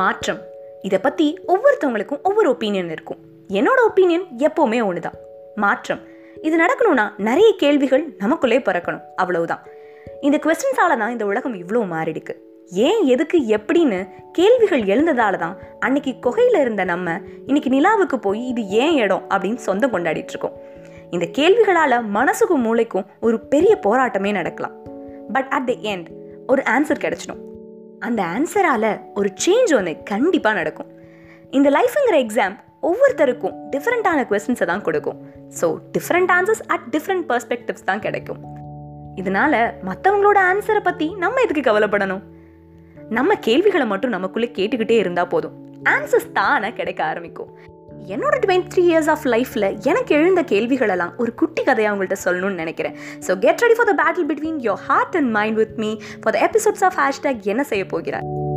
மாற்றம், இதை பற்றி ஒவ்வொருத்தவங்களுக்கும் ஒவ்வொரு ஒப்பீனியன் இருக்கும். என்னோடய ஒப்பீனியன் எப்போவுமே ஒன்று தான், மாற்றம். இது நடக்கணும்னா நிறைய கேள்விகள் நமக்குள்ளே பிறக்கணும், அவ்வளவுதான். இந்த குவெஸ்சன்ஸால் தான் இந்த உலகம் இவ்வளோ மாறிடுக்கு. ஏன், எதுக்கு, எப்படின்னு கேள்விகள் எழுந்ததால தான் அன்னைக்கு குகையில் இருந்த நம்ம இன்னைக்கு நிலாவுக்கு போய் இது ஏன் இடம் அப்படின்னு சொந்தம் கொண்டாடிட்டுருக்கோம். இந்த கேள்விகளால் மனசுக்கும் மூளைக்கும் ஒரு பெரிய போராட்டமே நடக்கலாம். பட் அட் தி எண்ட் ஒரு ஆன்சர் கிடச்சிடும். அந்த ஆன்சரால் ஒரு சேஞ்ச் ஒன்று கண்டிப்பாக நடக்கும். இந்த லைஃபுங்கிற எக்ஸாம் ஒவ்வொருத்தருக்கும் டிஃப்ரெண்ட்டான குவெஸ்சன்ஸை தான் கொடுக்கும். So different answers at different perspectives தான் கிடைக்கும். இதனால் மற்றவங்களோட ஆன்சரை பற்றி நம்ம எதுக்கு கவலைப்படணும்? நம்ம கேள்விகளை மட்டும் நமக்குள்ளே கேட்டுக்கிட்டே இருந்தால் போதும், ஆன்சர்ஸ் தானே கிடைக்க ஆரம்பிக்கும். என்னோட 23 years ஆஃப் லைஃப்பில் எனக்கு எழுந்த கேள்விகளெல்லாம் ஒரு குட்டி கதையை அவங்கள்ட்ட சொல்லணும்னு நினைக்கிறேன். So get ready for the battle between your heart and mind with me for the episodes of hashtag என்ன செய்ய போகிறார்.